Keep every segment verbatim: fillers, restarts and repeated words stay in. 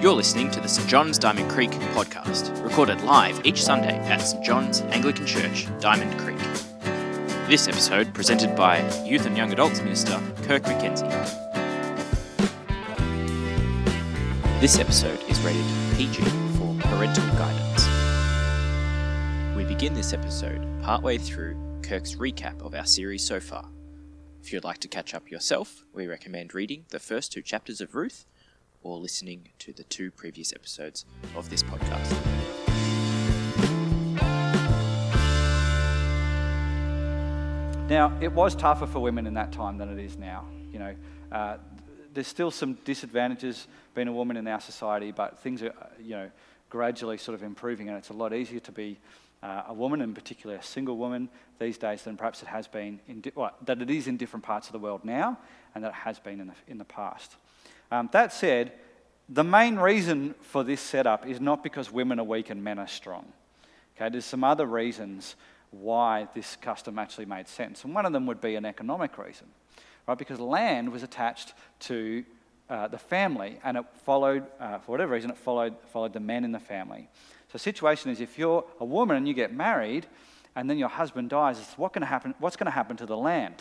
You're listening to the Saint John's Diamond Creek podcast, recorded live each Sunday at Saint John's Anglican Church, Diamond Creek. This episode presented by Youth and Young Adults Minister Kirk McKenzie. This episode is rated P G for parental guidance. We begin this episode partway through Kirk's recap of our series so far. If you'd like to catch up yourself, we recommend reading the first two chapters of Ruth or listening to the two previous episodes of this podcast. Now, it was tougher for women in that time than it is now. You know, uh, there's still some disadvantages being a woman in our society, but things are, you know, gradually sort of improving, and it's a lot easier to be uh, a woman, in particular a single woman, these days than perhaps it has been, in di- well, that it is in different parts of the world now, and that it has been in the, in the past. Um, that said, the main reason for this setup is not because women are weak and men are strong. Okay, there's some other reasons why this custom actually made sense, and one of them would be an economic reason, right? Because land was attached to uh, the family, and it followed, uh, for whatever reason, it followed followed the men in the family. So the situation is, if you're a woman and you get married, and then your husband dies, it's what can happen? What's going to happen to the land?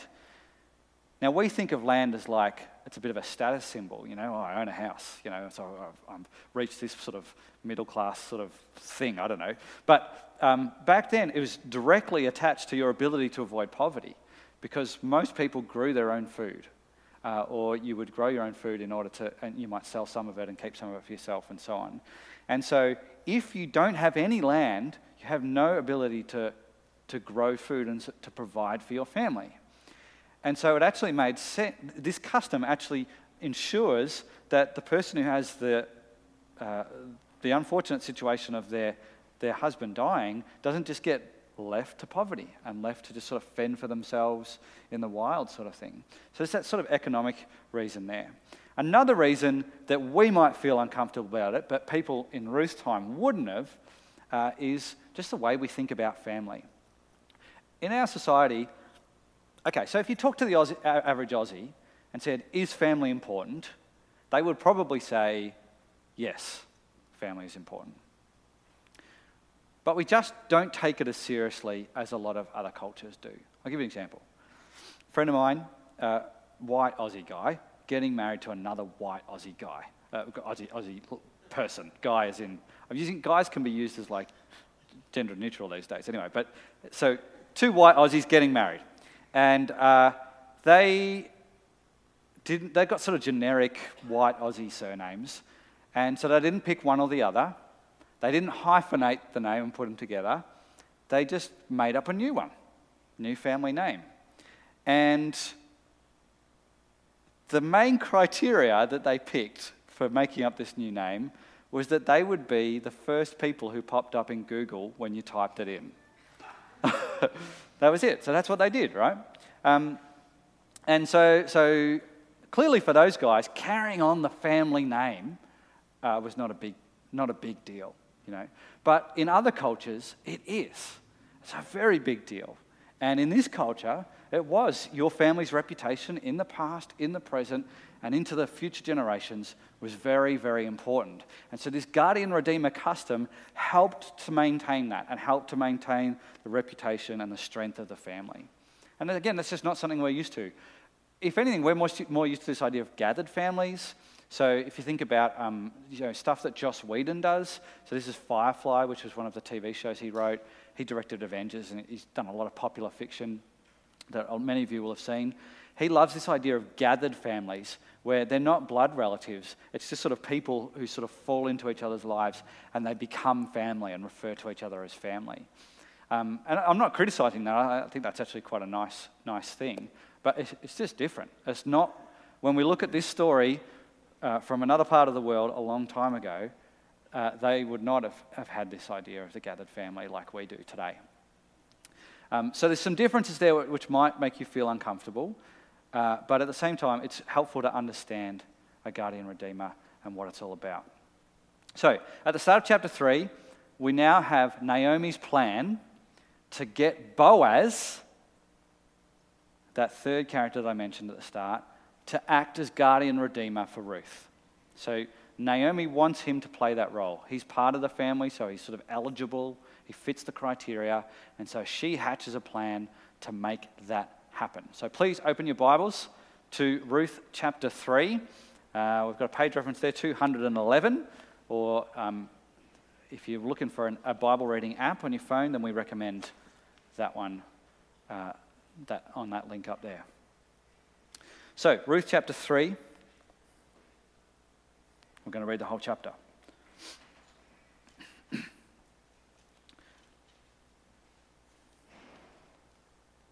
Now, we think of land as like, it's a bit of a status symbol, you know, oh, I own a house, you know, so I've, I've reached this sort of middle-class sort of thing, I don't know. But um, back then, it was directly attached to your ability to avoid poverty, because most people grew their own food, uh, or you would grow your own food in order to, and you might sell some of it and keep some of it for yourself and so on. And so if you don't have any land, you have no ability to, to grow food and to provide for your family. And so it actually made sense. This custom actually ensures that the person who has the uh, the unfortunate situation of their their husband dying doesn't just get left to poverty and left to just sort of fend for themselves in the wild sort of thing. So it's that sort of economic reason there. Another reason that we might feel uncomfortable about it, but people in Ruth's time wouldn't have, uh, is just the way we think about family. In our society, okay, so if you talk to the Aussie, average Aussie and said, is family important? They would probably say, yes, family is important. But we just don't take it as seriously as a lot of other cultures do. I'll give you an example. A friend of mine, uh, white Aussie guy, getting married to another white Aussie guy. Uh, Aussie, Aussie person, guy as in... I'm using guys can be used as like gender neutral these days anyway. But so two white Aussies getting married. And uh, they didn't. They got sort of generic white Aussie surnames, and so they didn't pick one or the other. They didn't hyphenate the name and put them together. They just made up a new one, new family name. And the main criteria that they picked for making up this new name was that they would be the first people who popped up in Google when you typed it in. That was it. So that's what they did, right? Um, and so so clearly for those guys, carrying on the family name uh, was not a big not a big deal, you know. But in other cultures, it is. It's a very big deal. And in this culture, it was your family's reputation in the past, in the present, and into the future generations was very, very important. And so this guardian redeemer custom helped to maintain that and helped to maintain the reputation and the strength of the family. And again, that's just not something we're used to. If anything, we're more, more used to this idea of gathered families. So if you think about um, you know, stuff that Joss Whedon does, so this is Firefly, which was one of the T V shows he wrote. He directed Avengers, and he's done a lot of popular fiction that many of you will have seen. He loves this idea of gathered families, where they're not blood relatives. It's just sort of people who sort of fall into each other's lives and they become family and refer to each other as family. Um, and I'm not criticising that. I think that's actually quite a nice, nice thing. But it's, it's just different. It's not... When we look at this story uh, from another part of the world a long time ago, uh, they would not have, have had this idea of the gathered family like we do today. Um, so there's some differences there which might make you feel uncomfortable, uh, but at the same time, it's helpful to understand a guardian redeemer and what it's all about. So at the start of chapter three, we now have Naomi's plan to get Boaz, that third character that I mentioned at the start, to act as guardian redeemer for Ruth. So Naomi wants him to play that role. He's part of the family, so he's sort of eligible. He fits the criteria. And so she hatches a plan to make that happen. So please open your Bibles to Ruth chapter three. Uh, we've got a page reference there, two eleven. Or um, if you're looking for an, a Bible reading app on your phone, then we recommend that one uh, that on that link up there. So, Ruth chapter three. We're going to read the whole chapter.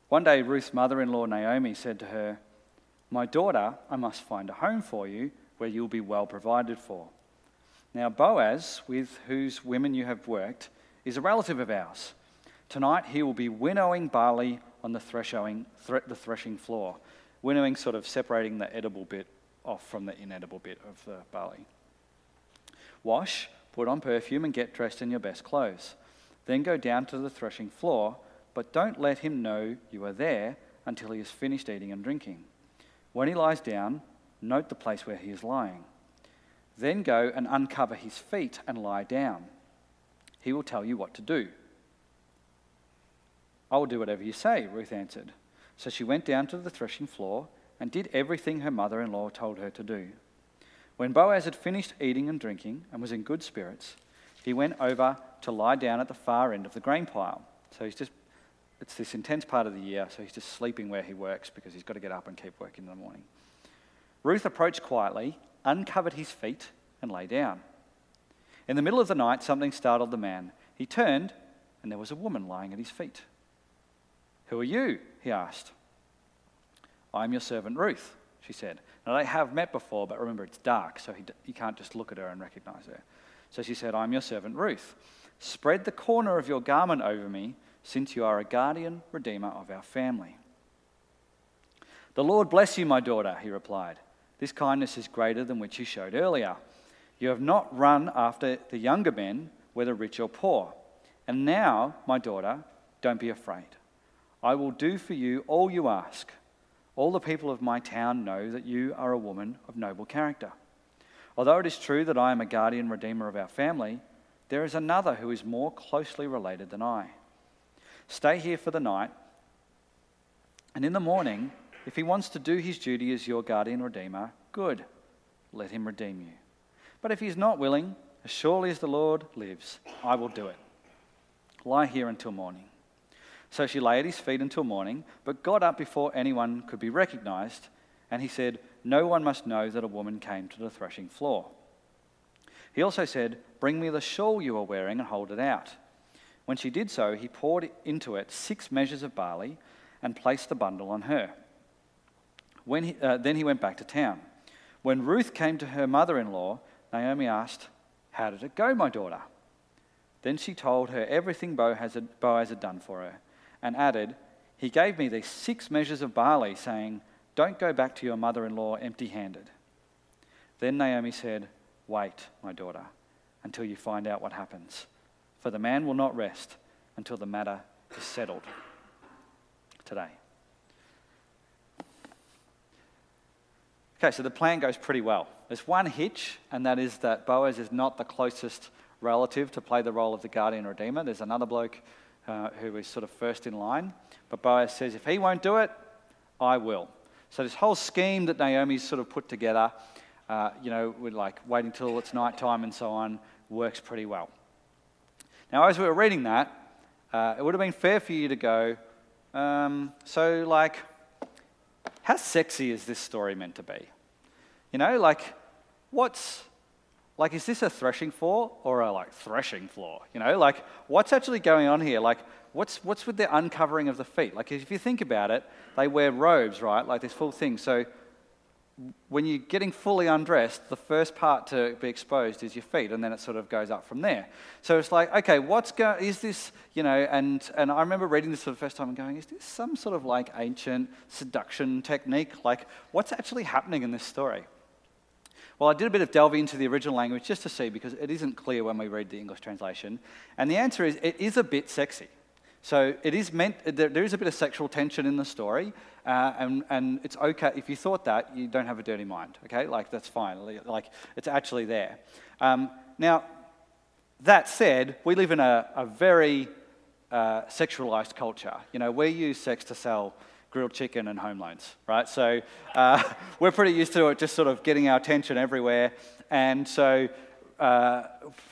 One day, Ruth's mother-in-law, Naomi, said to her, "My daughter, I must find a home for you where you'll be well provided for. Now, Boaz, with whose women you have worked, is a relative of ours. Tonight, he will be winnowing barley on the threshing, thre- the threshing floor." Winnowing, sort of separating the edible bit off from the inedible bit of the barley. "Wash, put on perfume, and get dressed in your best clothes. Then go down to the threshing floor, but don't let him know you are there until he has finished eating and drinking. When he lies down, note the place where he is lying. Then go and uncover his feet and lie down. He will tell you what to do." "I will do whatever you say," Ruth answered. So she went down to the threshing floor and did everything her mother-in-law told her to do. When Boaz had finished eating and drinking and was in good spirits, he went over to lie down at the far end of the grain pile. So he's just, it's this intense part of the year, so he's just sleeping where he works because he's got to get up and keep working in the morning. Ruth approached quietly, uncovered his feet, and lay down. In the middle of the night, something startled the man. He turned, and there was a woman lying at his feet. "Who are you?" he asked. "I am your servant Ruth," she said. Now they have met before, but remember it's dark, so he, d- he can't just look at her and recognize her. So she said, "I am your servant Ruth. Spread the corner of your garment over me, since you are a guardian redeemer of our family." "The Lord bless you, my daughter," he replied. "This kindness is greater than which you showed earlier. You have not run after the younger men, whether rich or poor. And now, my daughter, don't be afraid. I will do for you all you ask. All the people of my town know that you are a woman of noble character. Although it is true that I am a guardian redeemer of our family, there is another who is more closely related than I. Stay here for the night, and in the morning, if he wants to do his duty as your guardian redeemer, good, let him redeem you. But if he is not willing, as surely as the Lord lives, I will do it. Lie here until morning." So she lay at his feet until morning, but got up before anyone could be recognized, and he said, "No one must know that a woman came to the threshing floor." He also said, "Bring me the shawl you are wearing and hold it out." When she did so, he poured into it six measures of barley and placed the bundle on her. When he, uh, then he went back to town. When Ruth came to her mother-in-law, Naomi asked, "How did it go, my daughter?" Then she told her everything Boaz had, Boaz had done for her, and added, "He gave me these six measures of barley, saying, 'Don't go back to your mother-in-law empty-handed.'" Then Naomi said, "Wait, my daughter, until you find out what happens, for the man will not rest until the matter is settled today." Okay, so the plan goes pretty well. There's one hitch, and that is that Boaz is not the closest relative to play the role of the guardian redeemer. There's another bloke Uh, who is sort of first in line. But Boaz says, if he won't do it, I will. So this whole scheme that Naomi's sort of put together, uh, you know, with like waiting till it's nighttime and so on, works pretty well. Now, as we were reading that, uh, it would have been fair for you to go, um, so like, how sexy is this story meant to be? You know, like, what's... Like, is this a threshing floor or a, like, threshing floor? You know, like, what's actually going on here? Like, what's what's with the uncovering of the feet? Like, if you think about it, they wear robes, right? Like, this full thing. So when you're getting fully undressed, the first part to be exposed is your feet, and then it sort of goes up from there. So it's like, okay, what's going... Is this, you know, and, and I remember reading this for the first time and going, is this some sort of, like, ancient seduction technique? Like, what's actually happening in this story? Well, I did a bit of delving into the original language just to see, because it isn't clear when we read the English translation. And the answer is, it is a bit sexy. So it is meant, there is a bit of sexual tension in the story, Uh, and, and it's okay if you thought that, you don't have a dirty mind, okay? Like, that's fine. Like, it's actually there. Um, now, that said, we live in a, a very uh, sexualized culture. You know, we use sex to sell grilled chicken and home loans, right? So uh, we're pretty used to it just sort of getting our attention everywhere. And so uh,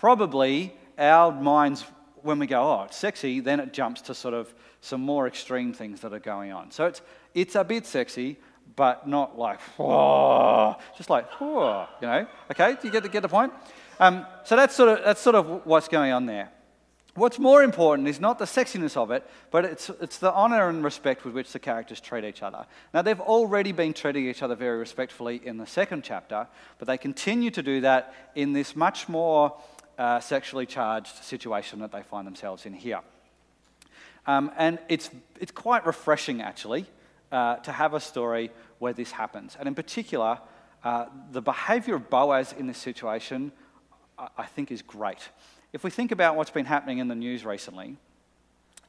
probably our minds, when we go, oh, it's sexy, then it jumps to sort of some more extreme things that are going on. So it's it's a bit sexy, but not like, oh, just like, oh, you know? Okay, do you get the, get the point? Um, so that's sort of that's sort of what's going on there. What's more important is not the sexiness of it, but it's it's the honor and respect with which the characters treat each other. Now, they've already been treating each other very respectfully in the second chapter, but they continue to do that in this much more uh, sexually charged situation that they find themselves in here. Um, and it's it's quite refreshing, actually, uh, to have a story where this happens. And in particular, uh, the behavior of Boaz in this situation, I think, is great. If we think about what's been happening in the news recently,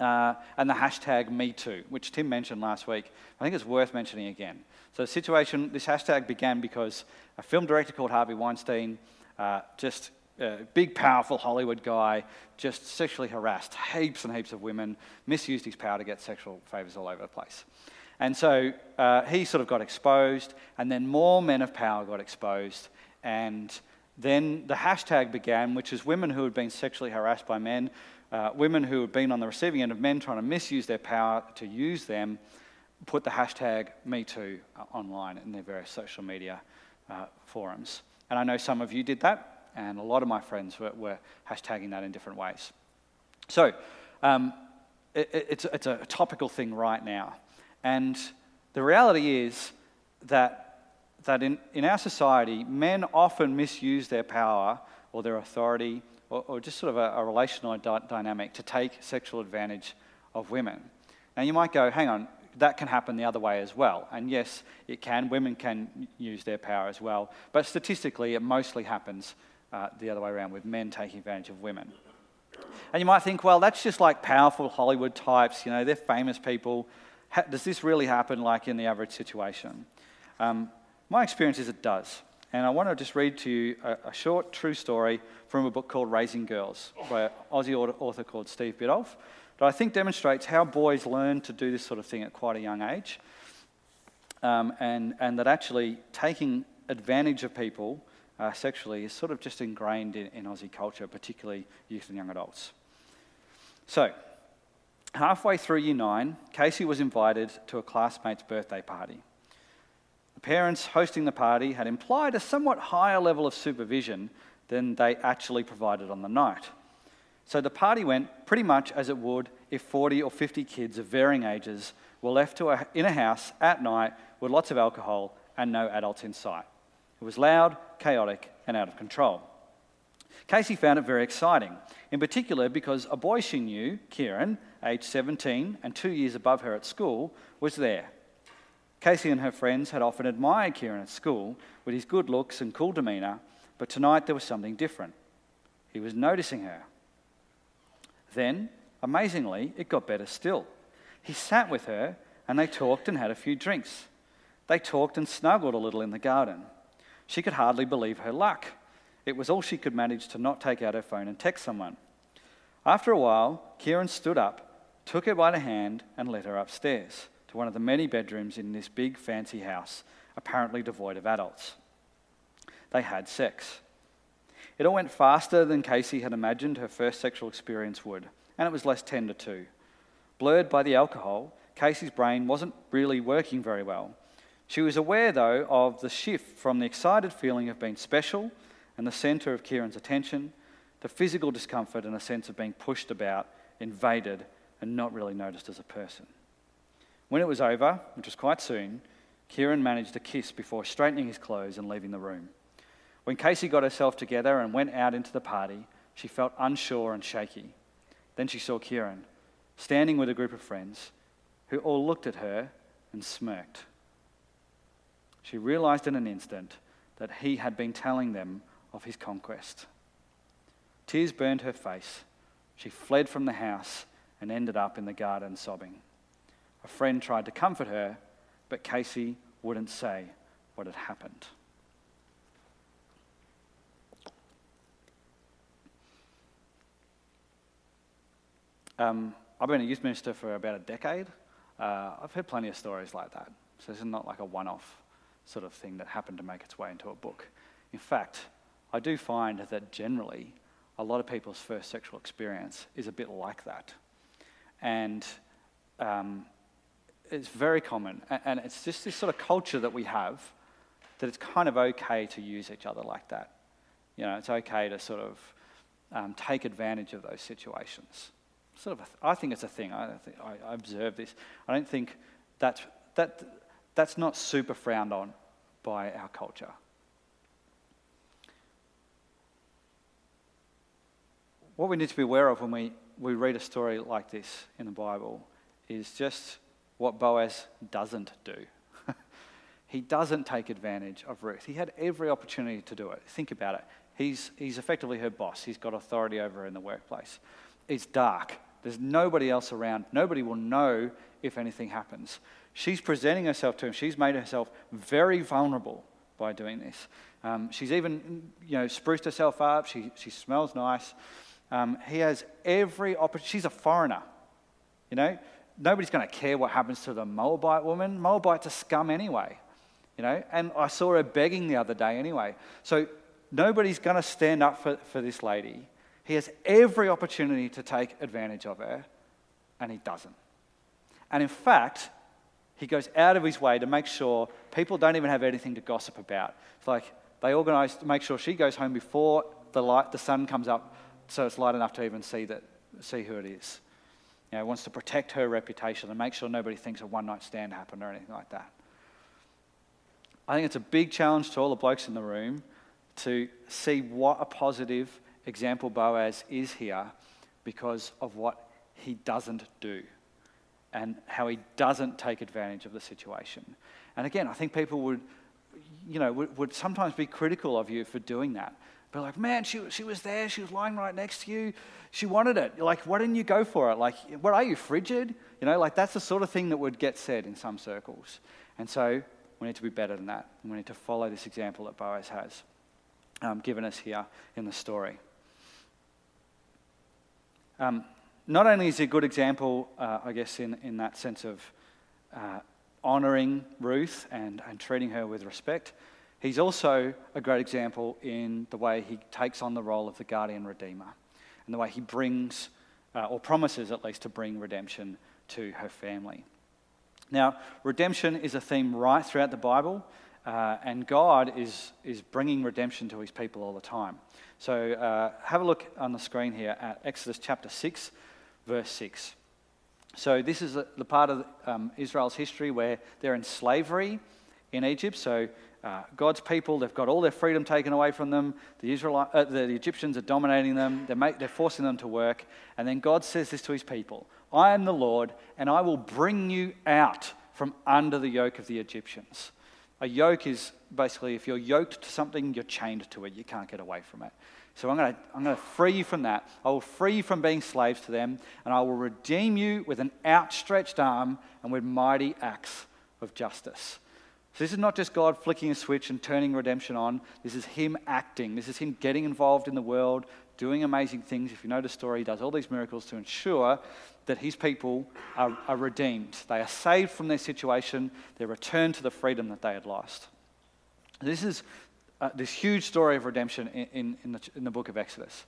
uh, and the hashtag MeToo, which Tim mentioned last week, I think it's worth mentioning again. So the situation, this hashtag began because a film director called Harvey Weinstein, uh, just a big, powerful Hollywood guy, just sexually harassed heaps and heaps of women, misused his power to get sexual favors all over the place. And so uh, he sort of got exposed, and then more men of power got exposed, and then the hashtag began, which is women who had been sexually harassed by men, uh, women who had been on the receiving end of men trying to misuse their power to use them, put the hashtag MeToo online in their various social media uh, forums. And I know some of you did that, and a lot of my friends were, were hashtagging that in different ways. So um, it, it's, it's a topical thing right now. And the reality is that that in, in our society, men often misuse their power or their authority or, or just sort of a, a relational di- dynamic to take sexual advantage of women. Now, you might go, hang on, that can happen the other way as well. And yes, it can. Women can use their power as well. But statistically, it mostly happens uh, the other way around, with men taking advantage of women. And you might think, well, that's just like powerful Hollywood types. You know, they're famous people. How, does this really happen like in the average situation? Um, My experience is it does. And I want to just read to you a, a short, true story from a book called Raising Girls by an Aussie author called Steve Biddulph, that I think demonstrates how boys learn to do this sort of thing at quite a young age, um, and, and that actually taking advantage of people uh, sexually is sort of just ingrained in, in Aussie culture, particularly youth and young adults. So, halfway through year nine, Casey was invited to a classmate's birthday party. The parents hosting the party had implied a somewhat higher level of supervision than they actually provided on the night. So the party went pretty much as it would if forty or fifty kids of varying ages were left to a, in a house at night with lots of alcohol and no adults in sight. It was loud, chaotic, and out of control. Casey found it very exciting, in particular because a boy she knew, Kieran, aged seventeen and two years above her at school, was there. Casey and her friends had often admired Kieran at school with his good looks and cool demeanour, but tonight there was something different. He was noticing her. Then, amazingly, it got better still. He sat with her, and they talked and had a few drinks. They talked and snuggled a little in the garden. She could hardly believe her luck. It was all she could manage to not take out her phone and text someone. After a while, Kieran stood up, took her by the hand, and led her upstairs, to one of the many bedrooms in this big fancy house, apparently devoid of adults. They had sex. It all went faster than Casey had imagined her first sexual experience would, and it was less tender too. Blurred by the alcohol, Casey's brain wasn't really working very well. She was aware, though, of the shift from the excited feeling of being special and the centre of Kieran's attention to physical discomfort and a sense of being pushed about, invaded, and not really noticed as a person. When it was over, which was quite soon, Kieran managed a kiss before straightening his clothes and leaving the room. When Casey got herself together and went out into the party, she felt unsure and shaky. Then she saw Kieran, standing with a group of friends, who all looked at her and smirked. She realised in an instant that he had been telling them of his conquest. Tears burned her face. She fled from the house and ended up in the garden sobbing. A friend tried to comfort her, but Casey wouldn't say what had happened. Um, I've been a youth minister for about a decade. Uh, I've heard plenty of stories like that. So this is not like a one-off sort of thing that happened to make its way into a book. In fact, I do find that generally a lot of people's first sexual experience is a bit like that. And um, it's very common. And it's just this sort of culture that we have that it's kind of okay to use each other like that. You know, it's okay to sort of um, take advantage of those situations. Sort of, a th- I think it's a thing. I, think, I observe this. I don't think that's that that's not super frowned on by our culture. What we need to be aware of when we, we read a story like this in the Bible is just what Boaz doesn't do. He doesn't take advantage of Ruth. He had every opportunity to do it. Think about it. He's he's effectively her boss. He's got authority over her in the workplace. It's dark. There's nobody else around. Nobody will know if anything happens. She's presenting herself to him. She's made herself very vulnerable by doing this. Um, she's even, you know, spruced herself up. She she smells nice. Um, he has every opportunity. She's a foreigner. You know, nobody's going to care what happens to the Moabite woman. Moabites are scum anyway. You know, and I saw her begging the other day anyway. So nobody's going to stand up for, for this lady. He has every opportunity to take advantage of her, and he doesn't. And in fact, he goes out of his way to make sure people don't even have anything to gossip about. It's like they organise to make sure she goes home before the light, the sun comes up, so it's light enough to even see that, see who it is. You know, he wants to protect her reputation and make sure nobody thinks a one-night stand happened or anything like that. I think it's a big challenge to all the blokes in the room to see what a positive example Boaz is here because of what he doesn't do and how he doesn't take advantage of the situation. And again, I think people would, you know, would, would sometimes be critical of you for doing that. But like, man, she she was there, she was lying right next to you, she wanted it. Like, why didn't you go for it? Like, what are you, frigid? You know, like that's the sort of thing that would get said in some circles. And so we need to be better than that. And we need to follow this example that Boaz has um, given us here in the story. Um, not only is he a good example, uh, I guess, in, in that sense of uh, honouring Ruth and, and treating her with respect, he's also a great example in the way he takes on the role of the guardian redeemer and the way he brings, uh, or promises at least, to bring redemption to her family. Now, redemption is a theme right throughout the Bible, uh, and God is, is bringing redemption to his people all the time. So uh, have a look on the screen here at Exodus chapter six, verse six. So this is the part of um, Israel's history where they're in slavery in Egypt. So uh, God's people, they've got all their freedom taken away from them. The Israel, uh, the, the Egyptians are dominating them. They're, make, they're forcing them to work. And then God says this to his people, "I am the Lord, and I will bring you out from under the yoke of the Egyptians." A yoke is basically, if you're yoked to something, you're chained to it. You can't get away from it. So I'm going to I'm going to free you from that. I will free you from being slaves to them, and I will redeem you with an outstretched arm and with mighty acts of justice. So this is not just God flicking a switch and turning redemption on. This is him acting. This is him getting involved in the world, doing amazing things. If you know the story, he does all these miracles to ensure that his people are, are redeemed. They are saved from their situation. They're returned to the freedom that they had lost. This is uh, this huge story of redemption in, in, in, the, in the book of Exodus.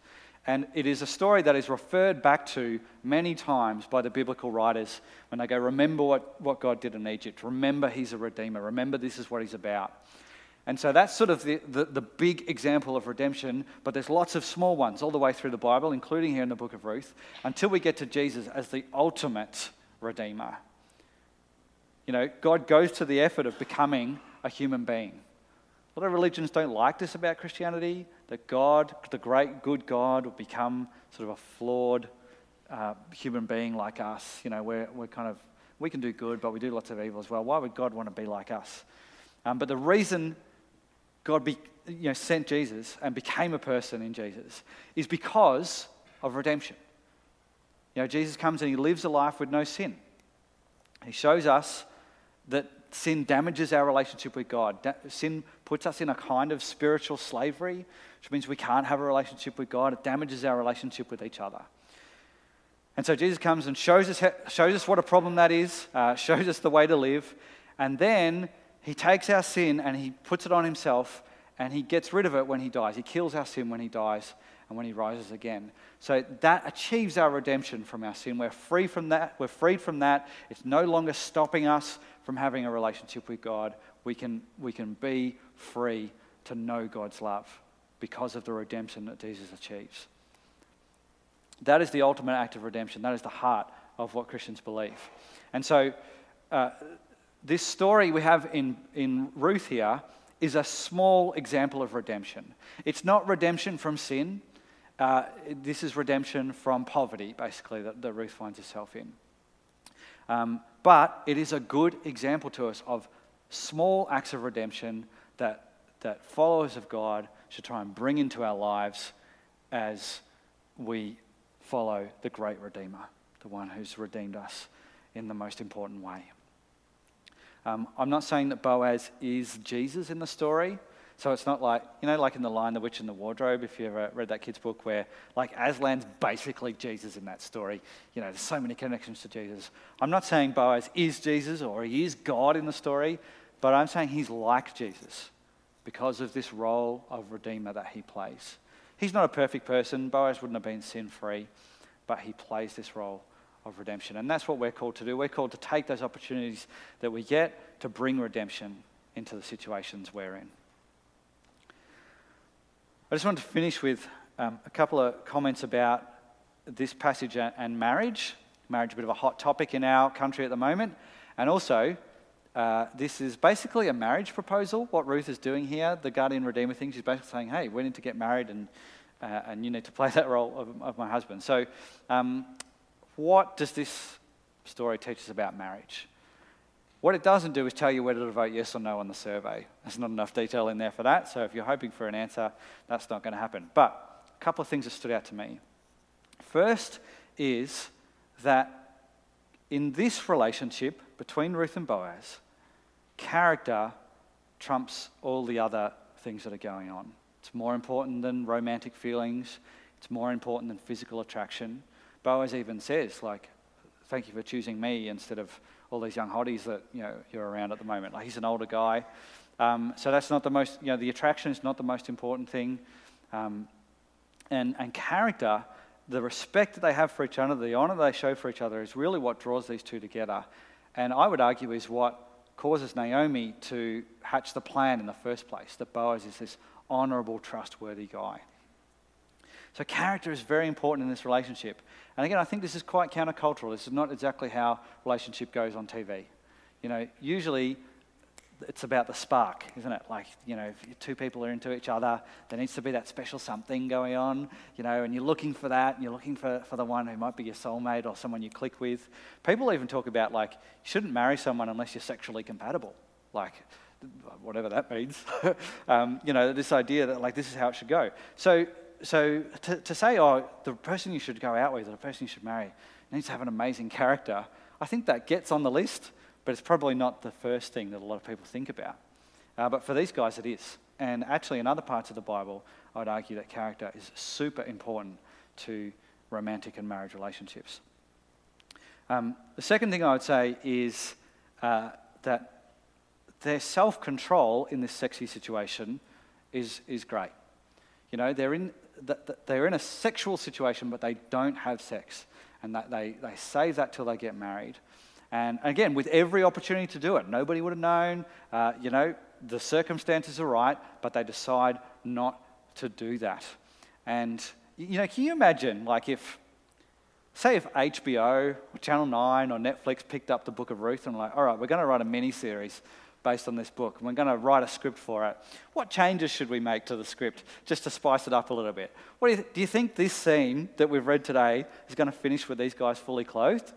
And it is a story that is referred back to many times by the biblical writers when they go, remember what, what God did in Egypt. Remember he's a redeemer. Remember this is what he's about. And so that's sort of the, the, the big example of redemption, but there's lots of small ones all the way through the Bible, including here in the book of Ruth, until we get to Jesus as the ultimate redeemer. You know, God goes to the effort of becoming a human being. A lot of religions don't like this about Christianity, that God, the great good God, will become sort of a flawed uh, human being like us. You know, we're, we're kind of, we can do good, but we do lots of evil as well. Why would God want to be like us? Um, but the reason God be, you know, sent Jesus and became a person in Jesus is because of redemption. You know, Jesus comes and he lives a life with no sin. He shows us that sin damages our relationship with God. Sin puts us in a kind of spiritual slavery, which means we can't have a relationship with God. It damages our relationship with each other. And so Jesus comes and shows us shows us what a problem that is, uh, shows us the way to live, and then he takes our sin and he puts it on himself, and he gets rid of it when he dies. He kills our sin when he dies and when he rises again. So that achieves our redemption from our sin. We're free from that. We're freed from that. It's no longer stopping us from having a relationship with God. We can, we can be free to know God's love because of the redemption that Jesus achieves. That is the ultimate act of redemption. That is the heart of what Christians believe. And so uh, this story we have in, in Ruth here is a small example of redemption. It's not redemption from sin. Uh, this is redemption from poverty, basically, that, that Ruth finds herself in. Um, but it is a good example to us of small acts of redemption that, that followers of God should try and bring into our lives as we follow the great Redeemer, the one who's redeemed us in the most important way. Um, I'm not saying that Boaz is Jesus in the story. So it's not like, you know, like in The Lion, the Witch and the Wardrobe, if you ever read that kid's book, where like Aslan's basically Jesus in that story. You know, there's so many connections to Jesus. I'm not saying Boaz is Jesus or he is God in the story, but I'm saying he's like Jesus because of this role of Redeemer that he plays. He's not a perfect person. Boaz wouldn't have been sin-free, but he plays this role of redemption. And that's what we're called to do. We're called to take those opportunities that we get to bring redemption into the situations we're in. I just want to finish with um, a couple of comments about this passage and marriage. Marriage is a bit of a hot topic in our country at the moment. And also, uh, this is basically a marriage proposal, what Ruth is doing here. The guardian redeemer thing, she's basically saying, hey, we need to get married and uh, and you need to play that role of, of my husband. So um, what does this story teach us about marriage? What it doesn't do is tell you whether to vote yes or no on the survey. There's not enough detail in there for that, so if you're hoping for an answer, that's not going to happen. But a couple of things that stood out to me. First is that in this relationship between Ruth and Boaz, character trumps all the other things that are going on. It's more important than romantic feelings. It's more important than physical attraction. Boaz even says, like, thank you for choosing me instead of all these young hotties that, you know, you're around at the moment. Like, he's an older guy. Um, so that's not the most, you know, the attraction is not the most important thing. Um, and, and character, the respect that they have for each other, the honor they show for each other is really what draws these two together. And I would argue is what causes Naomi to hatch the plan in the first place, that Boaz is this honorable, trustworthy guy. So character is very important in this relationship. And again, I think this is quite countercultural. This is not exactly how relationship goes on T V. You know, usually it's about the spark, isn't it? Like, you know, if two people are into each other, there needs to be that special something going on, you know, and you're looking for that, and you're looking for, for the one who might be your soulmate or someone you click with. People even talk about, like, you shouldn't marry someone unless you're sexually compatible. Like, whatever that means. um, you know, this idea that, like, this is how it should go. So... So to, to say, oh, the person you should go out with or the person you should marry needs to have an amazing character, I think that gets on the list, but it's probably not the first thing that a lot of people think about. Uh, but for these guys, it is. And actually, in other parts of the Bible, I would argue that character is super important to romantic and marriage relationships. Um, the second thing I would say is uh, that their self-control in this sexy situation is is great. You know, they're in... they're in a sexual situation, but they don't have sex. And that they, they save that till they get married. And again, with every opportunity to do it, nobody would have known, uh, you know, the circumstances are right, but they decide not to do that. And, you know, can you imagine, like, if, say if H B O or Channel nine or Netflix picked up the Book of Ruth and were like, all right, we're going to write a mini-series based on this book, and we're going to write a script for it. What changes should we make to the script just to spice it up a little bit? What do you, th- do you think this scene that we've read today is going to finish with these guys fully clothed?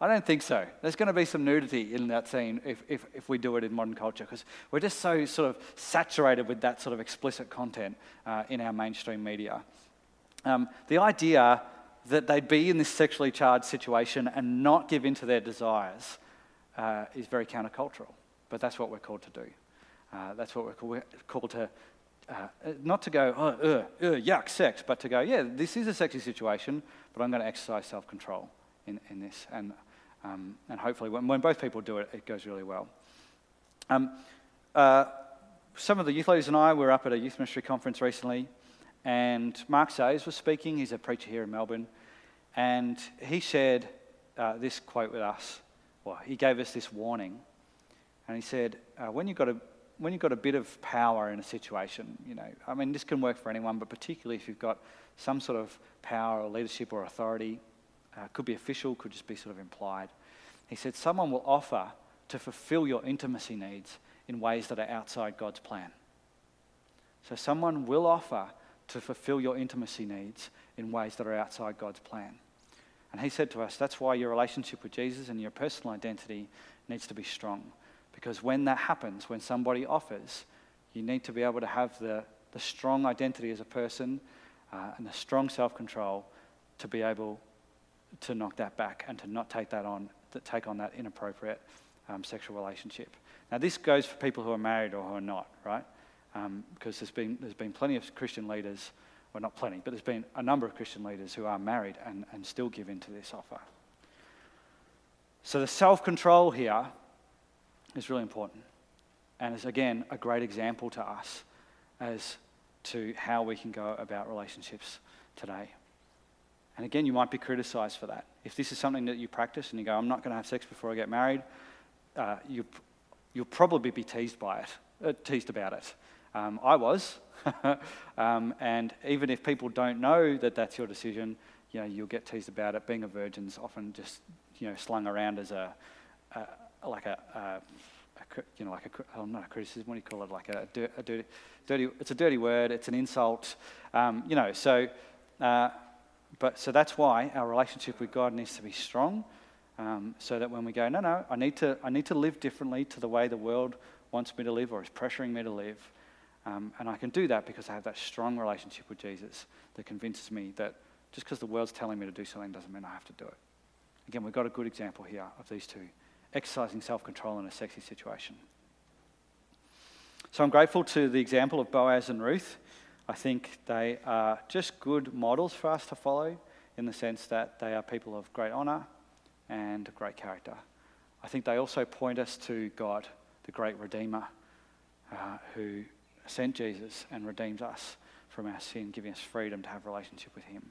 I don't think so. There's going to be some nudity in that scene if if, if we do it in modern culture, because we're just so sort of saturated with that sort of explicit content uh, in our mainstream media. Um, the idea that they'd be in this sexually charged situation and not give in to their desires uh, is very countercultural. But that's what we're called to do. Uh, that's what we're, call- we're called to, uh, not to go, oh, uh, uh, yuck, sex, but to go, yeah, this is a sexy situation, but I'm going to exercise self-control in, in this. And um, and hopefully when, when both people do it, it goes really well. Um, uh, some of the youth leaders and I were up at a youth ministry conference recently, and Mark Sayers was speaking. He's a preacher here in Melbourne. And he shared uh, this quote with us. Well, he gave us this warning. And he said, uh, when you've got a when you've got a bit of power in a situation, you know, I mean, this can work for anyone, but particularly if you've got some sort of power or leadership or authority, uh, could be official, could just be sort of implied. He said, someone will offer to fulfill your intimacy needs in ways that are outside God's plan. So someone will offer to fulfill your intimacy needs in ways that are outside God's plan. And he said to us, that's why your relationship with Jesus and your personal identity needs to be strong. Because when that happens, when somebody offers, you need to be able to have the, the strong identity as a person uh, and the strong self-control to be able to knock that back and to not take that on, to take on that inappropriate um, sexual relationship. Now, this goes for people who are married or who are not, right? Um, because there's been there's been plenty of Christian leaders, well, not plenty, but there's been a number of Christian leaders who are married and, and still give in to this offer. So the self-control here is really important, and is again a great example to us as to how we can go about relationships today. And again, you might be criticised for that. If this is something that you practice and you go, I'm not going to have sex before I get married, uh, you, you'll probably be teased by it, uh, teased about it. Um, I was, um, and even if people don't know that that's your decision, you know, you'll get teased about it. Being a virgin's often just, you know, slung around as a, a like a, a, a, you know, like a oh, not a criticism. What do you call it? Like a, a dirty, dirty. It's a dirty word. It's an insult. Um, you know. So, uh, but so that's why our relationship with God needs to be strong, um, so that when we go, no, no, I need to, I need to live differently to the way the world wants me to live or is pressuring me to live. Um, and I can do that because I have that strong relationship with Jesus that convinces me that just because the world's telling me to do something doesn't mean I have to do it. Again, we've got a good example here of these two, exercising self-control in a sexy situation. So I'm grateful to the example of Boaz and Ruth. I think they are just good models for us to follow in the sense that they are people of great honour and great character. I think they also point us to God, the great Redeemer, uh, who sent Jesus and redeemed us from our sin, giving us freedom to have a relationship with him.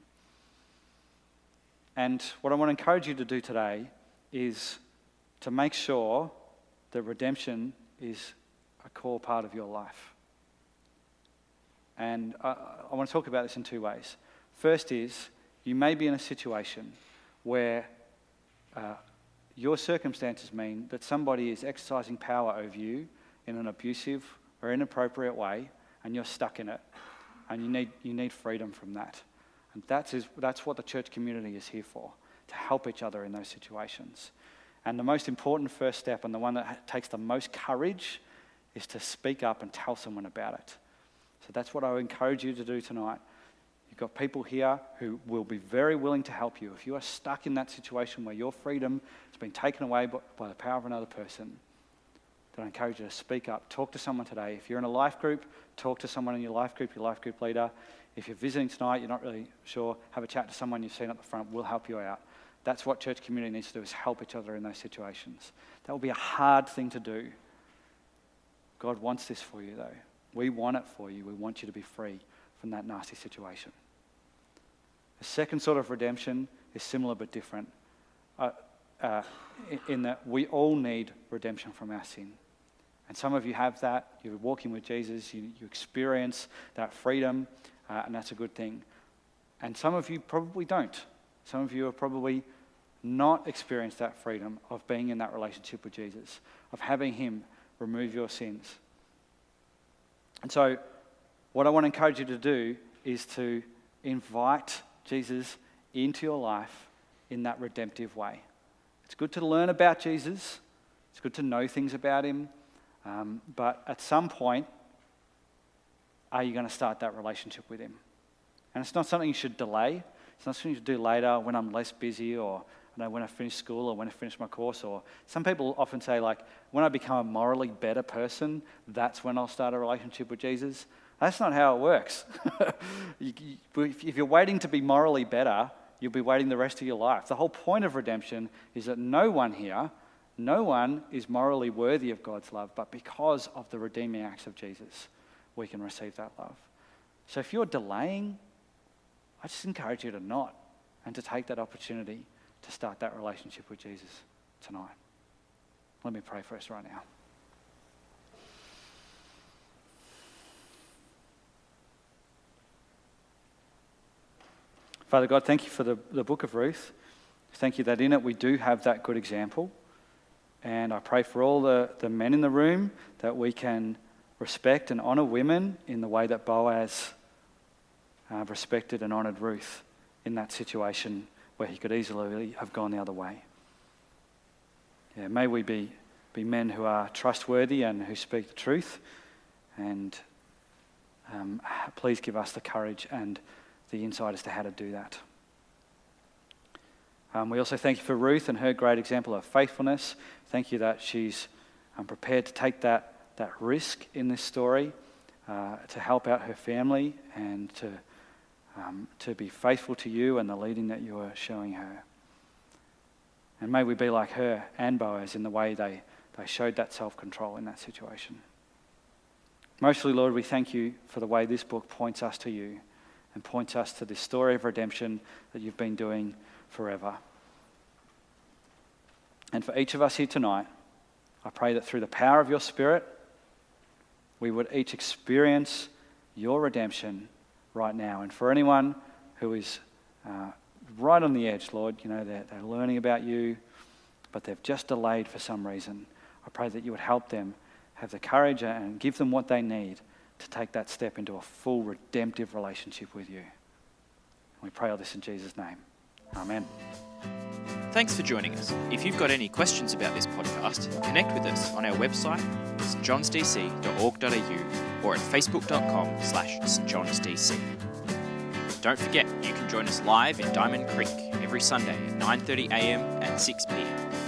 And what I want to encourage you to do today is to make sure that redemption is a core part of your life. And I, I want to talk about this in two ways. First is, you may be in a situation where uh, your circumstances mean that somebody is exercising power over you in an abusive or inappropriate way, and you're stuck in it, and you need you need freedom from that. And that's is that's what the church community is here for, to help each other in those situations. And the most important first step, and the one that takes the most courage, is to speak up and tell someone about it. So that's what I would encourage you to do tonight. You've got people here who will be very willing to help you. If you are stuck in that situation where your freedom has been taken away by, by the power of another person, I encourage you to speak up. Talk to someone today. If you're in a life group, talk to someone in your life group, your life group leader. If you're visiting tonight, you're not really sure, have a chat to someone you've seen up the front. We'll help you out. That's what church community needs to do, is help each other in those situations. That will be a hard thing to do. God wants this for you, though. We want it for you. We want you to be free from that nasty situation. The second sort of redemption is similar but different. Uh, uh, in that we all need redemption from our sin. And some of you have that. You're walking with Jesus. You, you experience that freedom, uh, and that's a good thing. And some of you probably don't. Some of you have probably not experienced that freedom of being in that relationship with Jesus, of having him remove your sins. And so what I want to encourage you to do is to invite Jesus into your life in that redemptive way. It's good to learn about Jesus. It's good to know things about him. Um, but at some point, are you going to start that relationship with him? And it's not something you should delay. It's not something you should do later when I'm less busy or you know, when I finish school or when I finish my course, or some people often say, like, when I become a morally better person, that's when I'll start a relationship with Jesus. That's not how it works. you, you, if you're waiting to be morally better, you'll be waiting the rest of your life. The whole point of redemption is that no one here, no one is morally worthy of God's love, but because of the redeeming acts of Jesus, we can receive that love. So if you're delaying, I just encourage you to not, and to take that opportunity to start that relationship with Jesus tonight. Let me pray for us right now. Father God, thank you for the, the book of Ruth. Thank you that in it we do have that good example. And I pray for all the, the men in the room that we can respect and honour women in the way that Boaz uh, respected and honoured Ruth in that situation where he could easily have gone the other way. Yeah, may we be, be men who are trustworthy and who speak the truth. And um, please give us the courage and the insight as to how to do that. Um, we also thank you for Ruth and her great example of faithfulness. Thank you that she's um, prepared to take that, that risk in this story uh, to help out her family and to um, to be faithful to you and the leading that you are showing her. And may we be like her and Boaz in the way they, they showed that self-control in that situation. Mostly, Lord, we thank you for the way this book points us to you and points us to this story of redemption that you've been doing forever. And for each of us here tonight, I pray that through the power of your Spirit, we would each experience your redemption right now. And for anyone who is uh, right on the edge, Lord, you know, they're, they're learning about you, but they've just delayed for some reason, I pray that you would help them have the courage and give them what they need to take that step into a full redemptive relationship with you. And we pray all this in Jesus' name. Amen. Thanks for joining us. If you've got any questions about this podcast, connect with us on our website, st johns d c dot org dot a u, or at facebook dot com slash st johns d c. Don't forget, you can join us live in Diamond Creek every Sunday at nine thirty a m and six p m